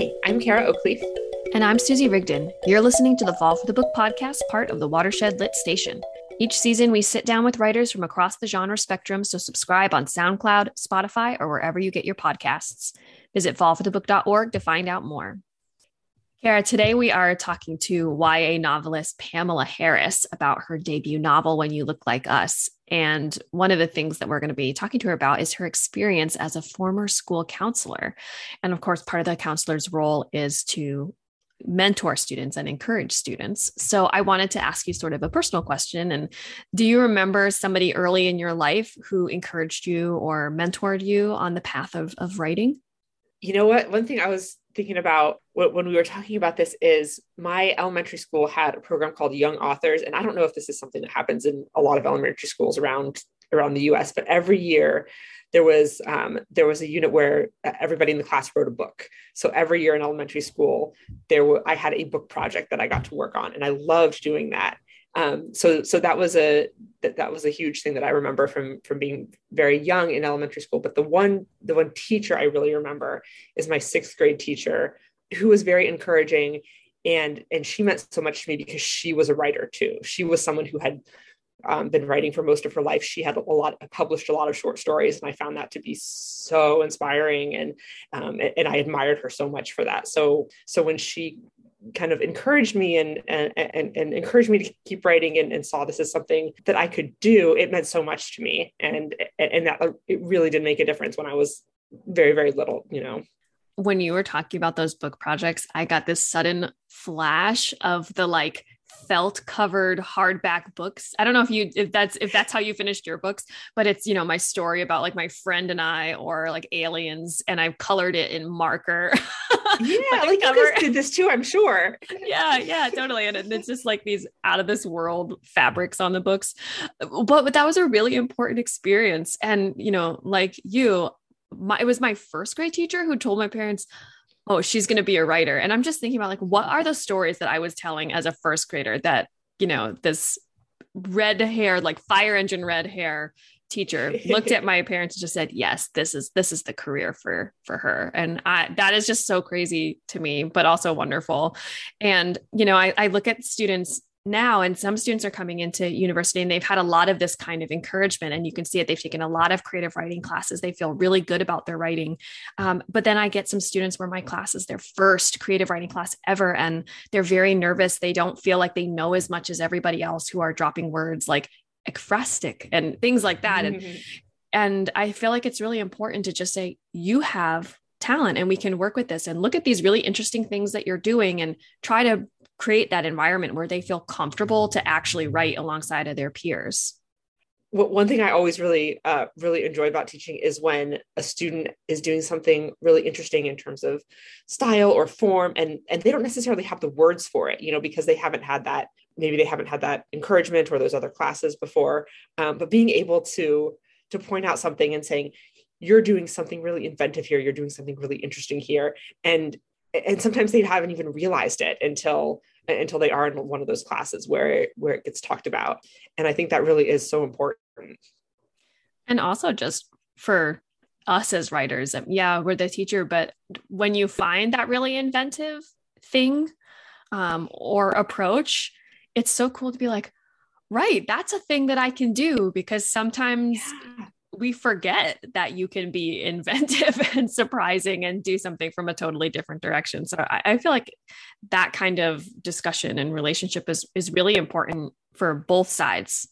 Hi, I'm Kara Oakleaf. And I'm Susie Rigdon. You're listening to the Fall for the Book podcast, part of the Watershed Lit Station. Each season, we sit down with writers from across the genre spectrum, so subscribe on SoundCloud, Spotify, or wherever you get your podcasts. Visit fallforthebook.org to find out more. Kara, today we are talking to YA novelist Pamela Harris about her debut novel, When You Look Like Us. And one of the things that we're going to be talking to her about is her experience as a former school counselor. And of course, part of the counselor's role is to mentor students and encourage students. So I wanted to ask you sort of a personal question. And do you remember somebody early in your life who encouraged you or mentored you on the path of writing? You know what? One thing I was thinking about when we were talking about this is my elementary school had a program called Young Authors. And I don't know if this is something that happens in a lot of elementary schools around the US, but every year there was a unit where everybody in the class wrote a book. So every year in elementary school, I had a book project that I got to work on, and I loved doing that. So that was a huge thing that I remember from being very young in elementary school. But the one teacher I really remember is my sixth grade teacher, who was very encouraging, and she meant so much to me because she was a writer too. She was someone who had been writing for most of her life. She had published a lot of short stories, and I found that to be so inspiring, and I admired her so much for that. So when she kind of encouraged me and encouraged me to keep writing and saw this as something that I could do, it meant so much to me. And that it really did make a difference when I was very, very little, you know. When you were talking about those book projects, I got this sudden flash of the like felt covered hardback books. I don't know if that's how you finished your books, but it's, you know, my story about like my friend and I, or like aliens, and I've colored it in marker. Yeah, like others did this too, I'm sure. Yeah, totally. And it's just like these out of this world fabrics on the books. But that was a really important experience. And, you know, like it was my first grade teacher who told my parents, oh, she's going to be a writer. And I'm just thinking about like, what are the stories that I was telling as a first grader that, you know, this red hair, like fire engine red hair teacher looked at my parents and just said, yes, this is the career for her. And that is just so crazy to me, but also wonderful. And, you know, I look at students now, and some students are coming into university and they've had a lot of this kind of encouragement, and you can see it. They've taken a lot of creative writing classes. They feel really good about their writing. But then I get some students where my class is their first creative writing class ever, and they're very nervous. They don't feel like they know as much as everybody else, who are dropping words like ekphrastic and things like that. Mm-hmm. And I feel like it's really important to just say, you have talent and we can work with this, and look at these really interesting things that you're doing, and try to create that environment where they feel comfortable to actually write alongside of their peers. One thing I always really, really enjoy about teaching is when a student is doing something really interesting in terms of style or form, and they don't necessarily have the words for it, you know, because they haven't had that, maybe they haven't had that encouragement or those other classes before. But being able to point out something and saying, you're doing something really inventive here, you're doing something really interesting here. And sometimes they haven't even realized it until they are in one of those classes where it gets talked about. And I think that really is so important. And also just for us as writers, yeah, we're the teacher, but when you find that really inventive thing or approach, it's so cool to be like, right, that's a thing that I can do, because sometimes we forget that you can be inventive and surprising and do something from a totally different direction. So I feel like that kind of discussion and relationship is really important for both sides.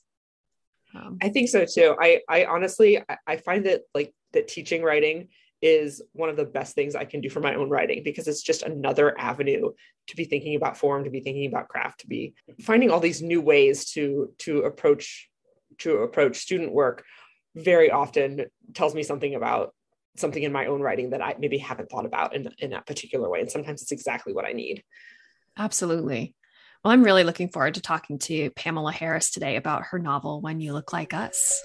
I think so too. I honestly, I find that like that teaching writing is one of the best things I can do for my own writing, because it's just another avenue to be thinking about form, to be thinking about craft, to be finding all these new ways to approach student work. Very often tells me something about something in my own writing that I maybe haven't thought about in that particular way. And sometimes it's exactly what I need. Absolutely. Well, I'm really looking forward to talking to Pamela Harris today about her novel, When You Look Like Us.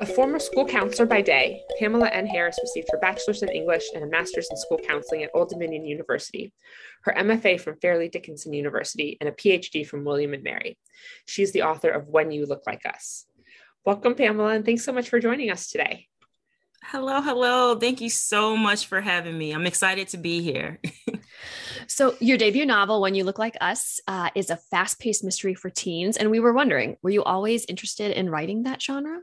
A former school counselor by day, Pamela N. Harris received her bachelor's in English and a master's in school counseling at Old Dominion University, her MFA from Fairleigh Dickinson University, and a PhD from William & Mary. She is the author of When You Look Like Us. Welcome, Pamela, and thanks so much for joining us today. Hello. Thank you so much for having me. I'm excited to be here. So your debut novel, When You Look Like Us, is a fast-paced mystery for teens. And we were wondering, were you always interested in writing that genre?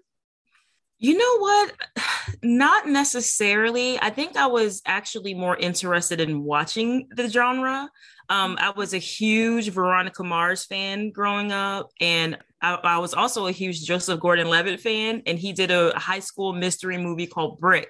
You know what? Not necessarily. I think I was actually more interested in watching the genre. I was a huge Veronica Mars fan growing up, and I was also a huge Joseph Gordon-Levitt fan, and he did a high school mystery movie called Brick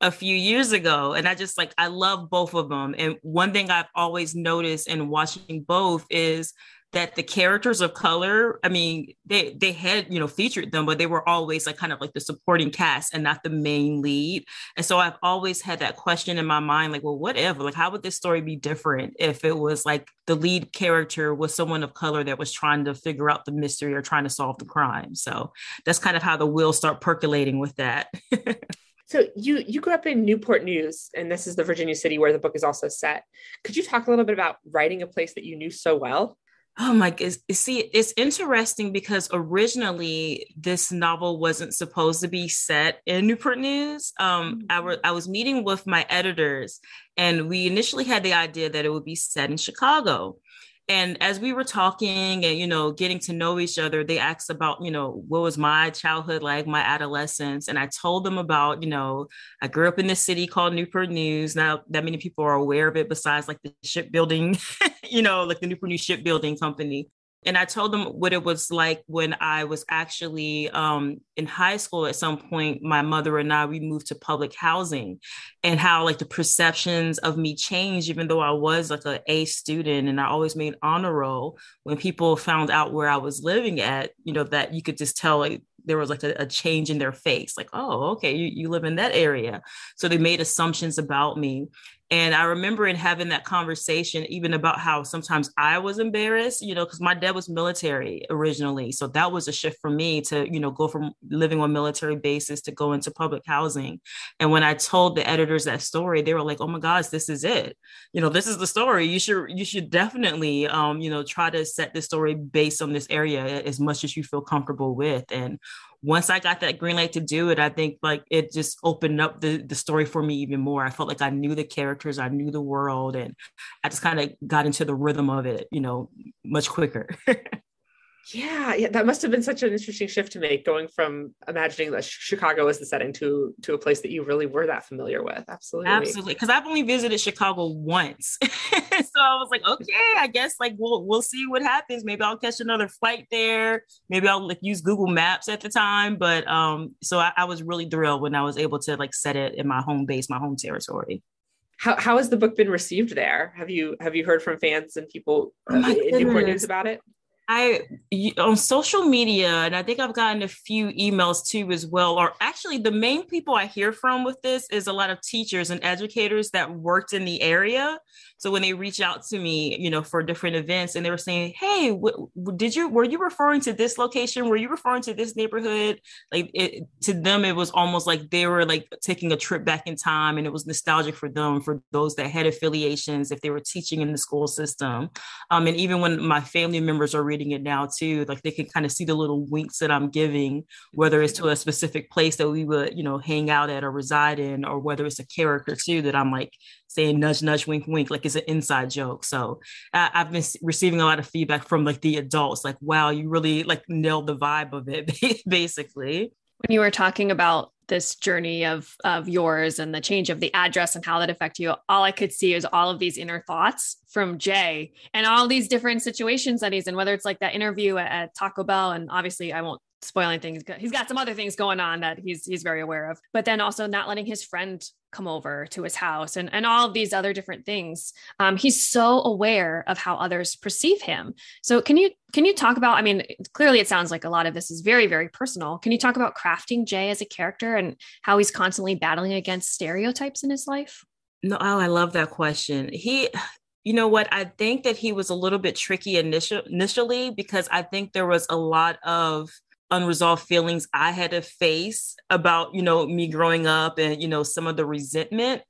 a few years ago. And I just I love both of them. And one thing I've always noticed in watching both is that the characters of color, I mean, they had, featured them, but they were always kind of the supporting cast and not the main lead. And so I've always had that question in my mind, how would this story be different if it was the lead character was someone of color that was trying to figure out the mystery or trying to solve the crime? So that's kind of how the wheels start percolating with that. So you grew up in Newport News, and this is the Virginia city where the book is also set. Could you talk a little bit about writing a place that you knew so well? Oh my goodness. See, it's interesting because originally this novel wasn't supposed to be set in Newport News. I was meeting with my editors, and we initially had the idea that it would be set in Chicago. And as we were talking and, getting to know each other, they asked about, what was my childhood like, my adolescence. And I told them about, I grew up in this city called Newport News. Not that many people are aware of it besides the shipbuilding, the Newport News Shipbuilding Company. And I told them what it was like when I was actually in high school. At some point, my mother and I, we moved to public housing, and how the perceptions of me changed, even though I was an A student and I always made honor roll. When people found out where I was living at, that you could just tell there was a change in their face. Oh, okay, you live in that area. So they made assumptions about me. And I remember in having that conversation, even about how sometimes I was embarrassed, because my dad was military originally. So that was a shift for me to, go from living on military bases to go into public housing. And when I told the editors that story, they were like, oh my gosh, this is it. This is the story. You should definitely, try to set this story based on this area as much as you feel comfortable with. And once I got that green light to do it, I think it just opened up the story for me even more. I felt like I knew the characters, I knew the world, and I just kind of got into the rhythm of it, much quicker. Yeah, that must have been such an interesting shift to make, going from imagining that Chicago as the setting to a place that you really were that familiar with. Absolutely. Because I've only visited Chicago once. So I was like, okay, I guess we'll see what happens. Maybe I'll catch another flight there. Maybe I'll use Google Maps at the time. But so I was really thrilled when I was able to set it in my home base, my home territory. How has the book been received there? Have you heard from fans and people in Newport News about it? On social media, and I think I've gotten a few emails too as well, or actually the main people I hear from with this is a lot of teachers and educators that worked in the area. So when they reach out to me, for different events, and they were saying, hey, were you referring to this location? Were you referring to this neighborhood? To them, it was almost like they were taking a trip back in time, and it was nostalgic for them, for those that had affiliations, if they were teaching in the school system. And even when my family members are reading it now too, they can kind of see the little winks that I'm giving, whether it's to a specific place that we would, hang out at or reside in, or whether it's a character too that I'm saying nudge, nudge, wink, wink, it's an inside joke. So I've been receiving a lot of feedback from the adults, wow, you really nailed the vibe of it, basically. When you were talking about this journey of yours and the change of the address and how that affected you, all I could see is all of these inner thoughts from Jay and all these different situations that he's in, whether it's that interview at Taco Bell. And obviously I won't spoil anything. He's got some other things going on that he's very aware of, but then also not letting his friend come over to his house and all of these other different things. He's so aware of how others perceive him. So can you talk about, I mean, clearly it sounds like a lot of this is very, very personal. Can you talk about crafting Jay as a character and how he's constantly battling against stereotypes in his life? No, oh, I love that question. You know what? I think that he was a little bit tricky initially, because I think there was a lot of unresolved feelings I had to face about, me growing up and, some of the resentment.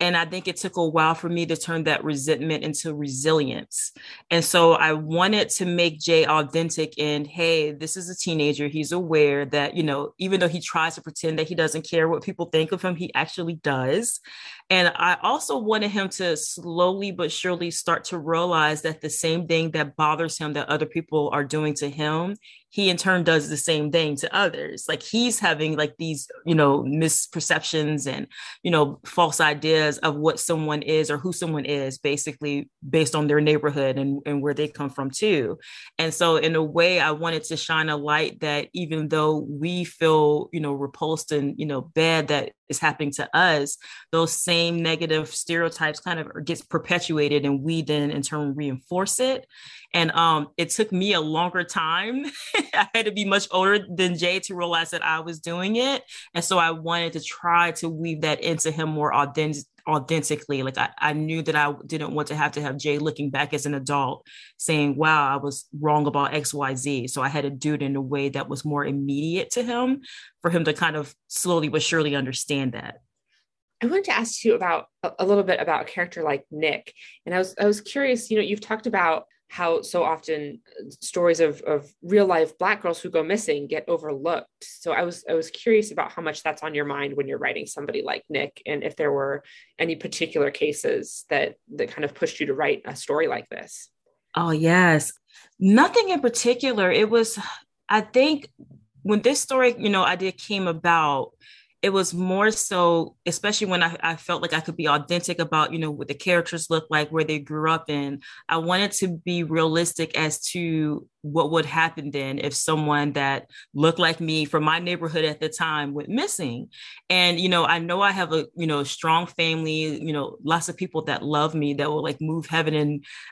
And I think it took a while for me to turn that resentment into resilience. And so I wanted to make Jay authentic and, hey, this is a teenager. He's aware that, you know, even though he tries to pretend that he doesn't care what people think of him, he actually does. And I also wanted him to slowly but surely start to realize that the same thing that bothers him that other people are doing to him, he in turn does the same thing to others. Like he's having like these, you know, misperceptions and, you know, false ideas of what someone is or who someone is basically based on their neighborhood and where they come from too. And so in a way, I wanted to shine a light that even though we feel, you know, repulsed and, you know, bad that is happening to us, those same negative stereotypes kind of gets perpetuated and we then in turn reinforce it. And it took me a longer time. I had to be much older than Jay to realize that I was doing it. And so I wanted to try to weave that into him more authentically. Like I knew that I didn't want to have Jay looking back as an adult saying, wow, I was wrong about X, Y, Z. So I had to do it in a way that was more immediate to him for him to kind of slowly but surely understand that. I wanted to ask you about a little bit about a character like Nick. And I was curious, you know, you've talked about how so often stories of real life Black girls who go missing get overlooked. So I was curious about how much that's on your mind when you're writing somebody like Nick, and if there were any particular cases that kind of pushed you to write a story like this. Oh, yes. Nothing in particular. It was, I think when this story, you know, idea came about, it was more so, especially when I felt like I could be authentic about, you know, what the characters look like, where they grew up in. I wanted to be realistic as to what would happen then if someone that looked like me from my neighborhood at the time went missing. And, you know I have a, you know, strong family, you know, lots of people that love me that will like move heaven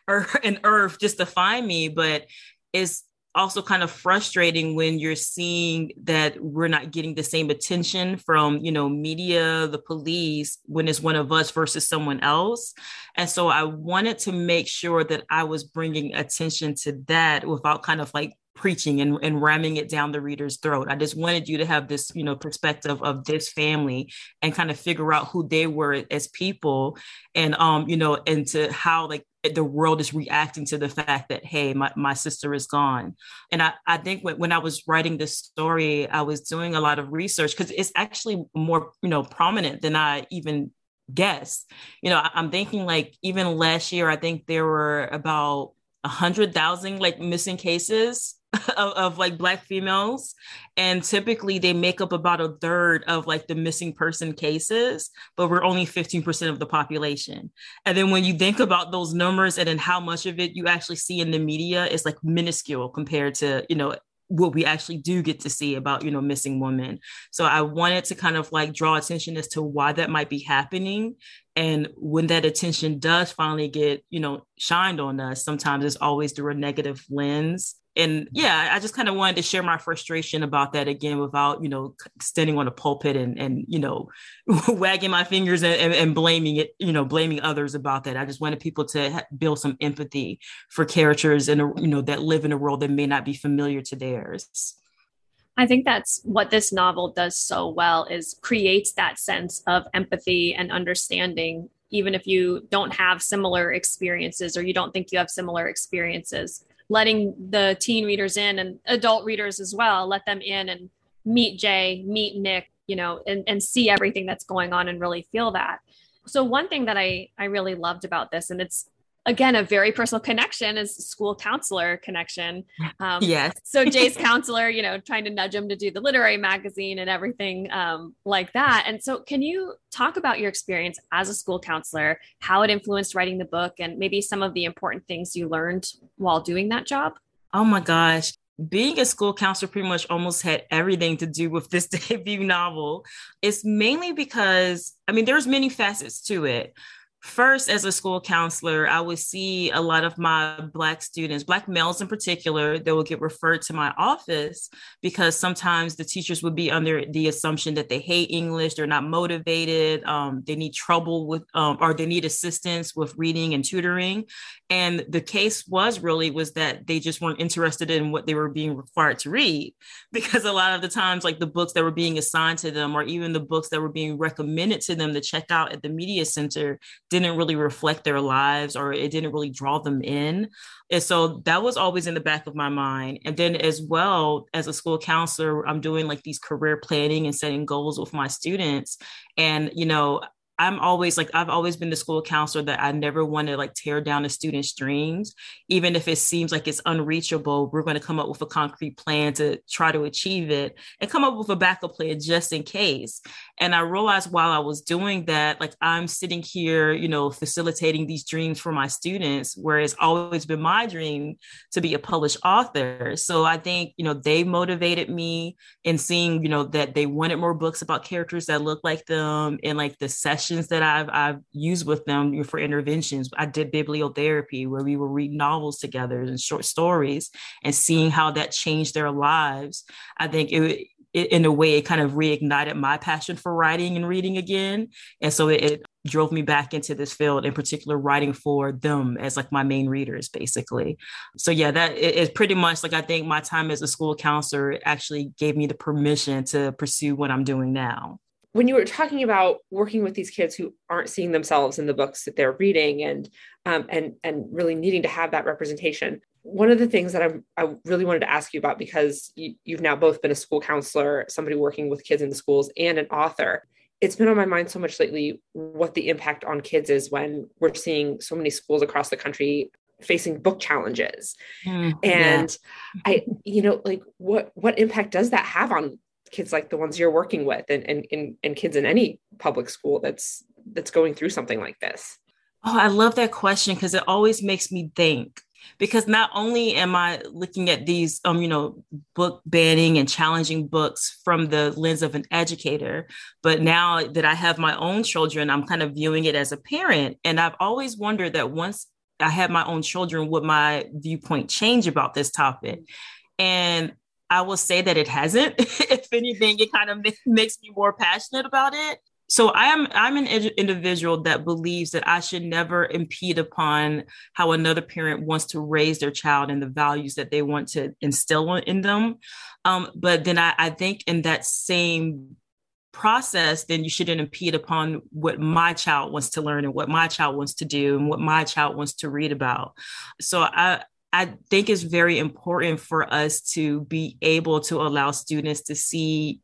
and earth just to find me. But it's also kind of frustrating when you're seeing that we're not getting the same attention from, you know, media, the police, when it's one of us versus someone else. And so I wanted to make sure that I was bringing attention to that without kind of like preaching and ramming it down the reader's throat. I just wanted you to have this, you know, perspective of this family and kind of figure out who they were as people and, you know, and to how like the world is reacting to the fact that, hey, my sister is gone. And I think when I was writing this story, I was doing a lot of research because it's actually more, you know, prominent than I even guessed. You know, I'm thinking like even last year, I think there were about 100,000 like missing cases of like Black females. And typically they make up about a third of like the missing person cases, but we're only 15% of the population. And then when you think about those numbers and then how much of it you actually see in the media, it's like minuscule compared to, you know, what we actually do get to see about, you know, missing women. So I wanted to kind of like draw attention as to why that might be happening. And when that attention does finally get, you know, shined on us, sometimes it's always through a negative lens. And yeah, I just kind of wanted to share my frustration about that again, without, you know, standing on a pulpit and you know, wagging my fingers and blaming it, you know, blaming others about that. I just wanted people to build some empathy for characters and, you know, that live in a world that may not be familiar to theirs. I think that's what this novel does so well, is creates that sense of empathy and understanding, even if you don't have similar experiences or you don't think you have similar experiences. Letting the teen readers in and adult readers as well, let them in and meet Jay, meet Nick, you know, and see everything that's going on and really feel that. So one thing that I really loved about this, and it's, again, a very personal connection, is school counselor connection. Yes. So Jay's counselor, you know, trying to nudge him to do the literary magazine and everything like that. And so can you talk about your experience as a school counselor, how it influenced writing the book, and maybe some of the important things you learned while doing that job? Oh my gosh. Being a school counselor pretty much almost had everything to do with this debut novel. It's mainly because, I mean, there's many facets to it. First, as a school counselor, I would see a lot of my Black students, Black males in particular, that would get referred to my office because sometimes the teachers would be under the assumption that they hate English, they're not motivated, they need trouble with, or they need assistance with reading and tutoring. And the case was that they just weren't interested in what they were being required to read, because a lot of the times, like the books that were being assigned to them, or even the books that were being recommended to them to check out at the media center, didn't really reflect their lives, or it didn't really draw them in. And so that was always in the back of my mind. And then as well, as a school counselor, I'm doing like these career planning and setting goals with my students. And, you know, I'm always like, I've always been the school counselor that I never want to like tear down a student's dreams. Even if it seems like it's unreachable, we're going to come up with a concrete plan to try to achieve it and come up with a backup plan just in case. And I realized while I was doing that, like I'm sitting here, you know, facilitating these dreams for my students, where it's always been my dream to be a published author. So I think, you know, they motivated me in seeing, you know, that they wanted more books about characters that look like them, and like the session that I've used with them for interventions. I did bibliotherapy, where we were reading novels together and short stories and seeing how that changed their lives. I think it in a way, it kind of reignited my passion for writing and reading again. And so it drove me back into this field, in particular, writing for them as like my main readers, basically. So yeah, that is pretty much like, I think my time as a school counselor actually gave me the permission to pursue what I'm doing now. When you were talking about working with these kids who aren't seeing themselves in the books that they're reading, and really needing to have that representation, one of the things that I really wanted to ask you about, because you've now both been a school counselor, somebody working with kids in the schools, and an author, it's been on my mind so much lately what the impact on kids is when we're seeing so many schools across the country facing book challenges. What impact does that have on kids like the ones you're working with, and kids in any public school that's going through something like this? Oh, I love that question, because it always makes me think, because not only am I looking at these, book banning and challenging books from the lens of an educator, but now that I have my own children, I'm kind of viewing it as a parent. And I've always wondered that once I had my own children, would my viewpoint change about this topic? And I will say that it hasn't. If anything, it kind of makes me more passionate about it. So I'm an individual that believes that I should never impede upon how another parent wants to raise their child and the values that they want to instill in them. But then I think in that same process, then you shouldn't impede upon what my child wants to learn and what my child wants to do and what my child wants to read about. So I think it's very important for us to be able to allow students to see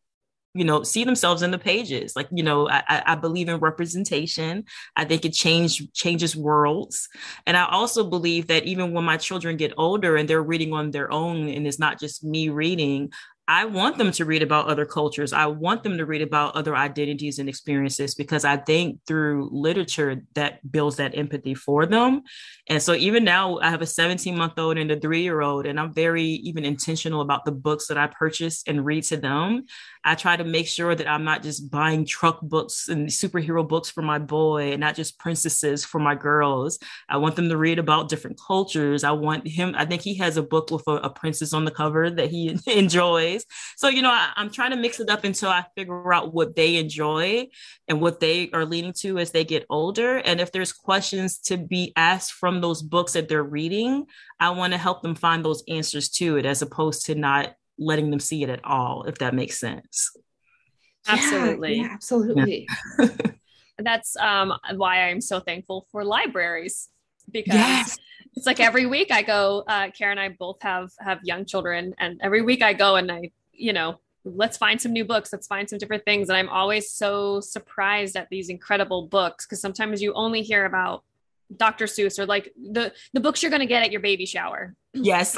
themselves in the pages. Like, I believe in representation. I think it changes worlds. And I also believe that even when my children get older and they're reading on their own, and it's not just me reading, I want them to read about other cultures. I want them to read about other identities and experiences, because I think through literature that builds that empathy for them. And so even now I have a 17-month-old and a 3-year-old, and I'm very even intentional about the books that I purchase and read to them. I try to make sure that I'm not just buying truck books and superhero books for my boy, and not just princesses for my girls. I want them to read about different cultures. I think he has a book with a princess on the cover that he enjoys. So, I'm trying to mix it up until I figure out what they enjoy and what they are leaning to as they get older. And if there's questions to be asked from those books that they're reading, I want to help them find those answers to it, as opposed to not letting them see it at all, if that makes sense. Absolutely. Yeah, absolutely. Yeah. That's why I'm so thankful for libraries, because yes. It's like every week I go, Kara and I both have young children, and every week I go and I, let's find some new books. Let's find some different things. And I'm always so surprised at these incredible books, because sometimes you only hear about Dr. Seuss or like the books you're going to get at your baby shower. Yes.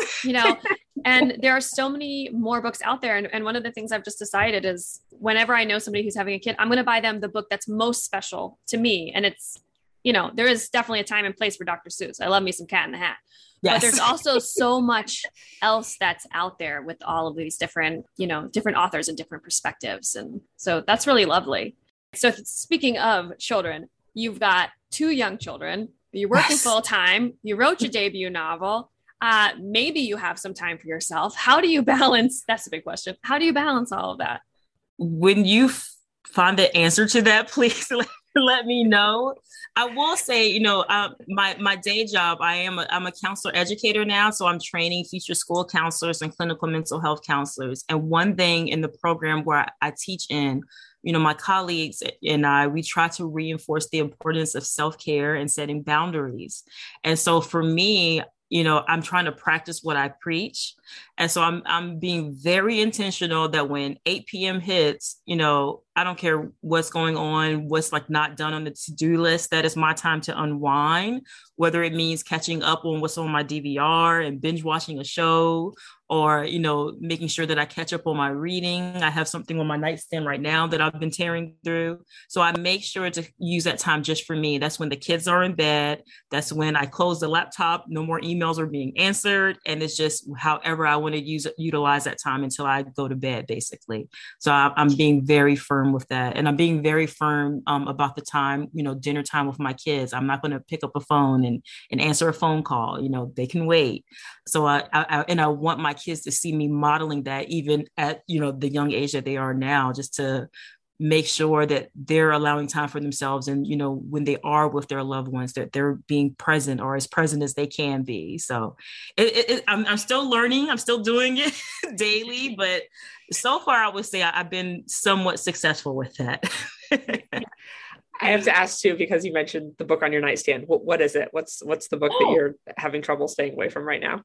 And there are so many more books out there. And one of the things I've just decided is whenever I know somebody who's having a kid, I'm going to buy them the book that's most special to me. And it's, there is definitely a time and place for Dr. Seuss. I love me some Cat in the Hat. Yes. But there's also so much else that's out there with all of these different, different authors and different perspectives. And so that's really lovely. So speaking of children, you've got two young children, you're working full time, you wrote your debut novel. Maybe you have some time for yourself. How do you balance? That's a big question. How do you balance all of that? When you find the answer to that, please let me know. I will say, you know, my day job, I'm a counselor educator now. So I'm training future school counselors and clinical mental health counselors. And one thing in the program where I teach in, you know, my colleagues and I, we try to reinforce the importance of self-care and setting boundaries. And so for me, you know, I'm trying to practice what I preach. And so I'm being very intentional that when 8 p.m. hits, you know, I don't care what's going on, what's like not done on the to-do list, that is my time to unwind, whether it means catching up on what's on my DVR and binge watching a show, or, you know, making sure that I catch up on my reading. I have something on my nightstand right now that I've been tearing through. So I make sure to use that time just for me. That's when the kids are in bed. That's when I close the laptop. No more emails are being answered. And it's just however I want to utilize that time until I go to bed, basically. So I'm being very firm with that. And I'm being very firm about the time, you know, dinner time with my kids. I'm not going to pick up a phone and answer a phone call. You know, they can wait. So I want my kids to see me modeling that even at, you know, the young age that they are now, just to make sure that they're allowing time for themselves. And, you know, when they are with their loved ones, that they're being present, or as present as they can be. So I'm still learning. I'm still doing it daily, but so far I would say I've been somewhat successful with that. I have to ask too, because you mentioned the book on your nightstand. What is it? What's the book that you're having trouble staying away from right now?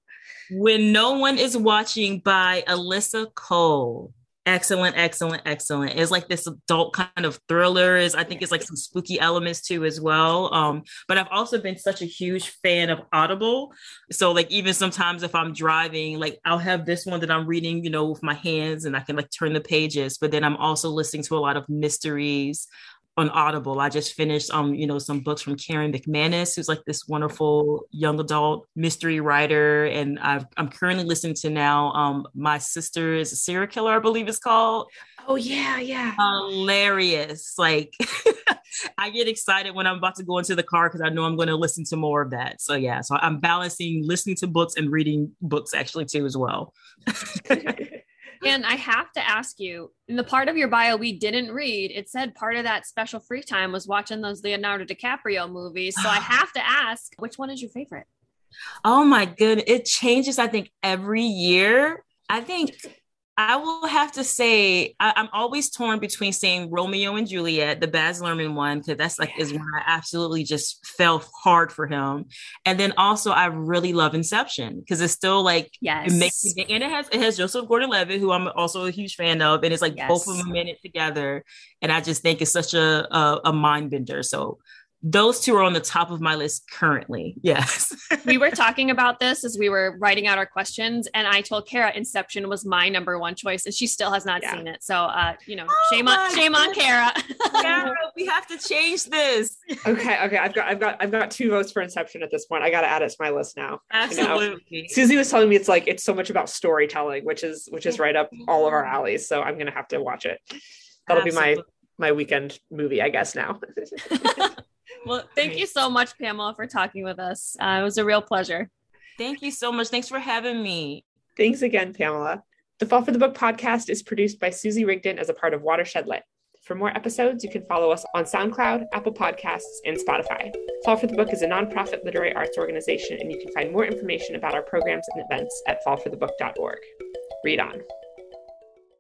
When No One Is Watching by Alyssa Cole. Excellent, excellent, excellent. It's like this adult kind of thriller. I think it's like some spooky elements too as well. But I've also been such a huge fan of Audible. So like even sometimes if I'm driving, like I'll have this one that I'm reading, you know, with my hands, and I can like turn the pages, but then I'm also listening to a lot of mysteries on Audible. I just finished, you know, some books from Karen McManus, who's like this wonderful young adult mystery writer. And I'm currently listening to now, My Sister Is a Serial Killer, I believe it's called. Oh yeah. Yeah. Hilarious. Like I get excited when I'm about to go into the car, cause I know I'm going to listen to more of that. So yeah. So I'm balancing listening to books and reading books actually too, as well. And I have to ask you, in the part of your bio we didn't read, it said part of that special free time was watching those Leonardo DiCaprio movies. So I have to ask, which one is your favorite? Oh my goodness. It changes, I think, every year. I think I will have to say I'm always torn between saying Romeo and Juliet, the Baz Luhrmann one, because that's like is when I absolutely just fell hard for him. And then also I really love Inception, because it's still like it makes me think, and it has Joseph Gordon-Levitt, who I'm also a huge fan of, and it's like both of them in it together. And I just think it's such a mind bender. So those two are on the top of my list currently. Yes. We were talking about this as we were writing out our questions, and I told Kara Inception was my number one choice, and she still has not seen it. So, you know, shame on Kara. Kara, we have to change this. Okay. I've got 2 votes for Inception at this point. I got to add it to my list now. Absolutely. You know, Susie was telling me it's so much about storytelling, which is right up all of our alleys. So I'm going to have to watch it. That'll be my weekend movie, I guess, now. Well, thank you so much, Pamela, for talking with us. It was a real pleasure. Thank you so much. Thanks for having me. Thanks again, Pamela. The Fall for the Book podcast is produced by Susie Rigdon as a part of Watershed Lit. For more episodes, you can follow us on SoundCloud, Apple Podcasts, and Spotify. Fall for the Book is a nonprofit literary arts organization, and you can find more information about our programs and events at fallforthebook.org. Read on.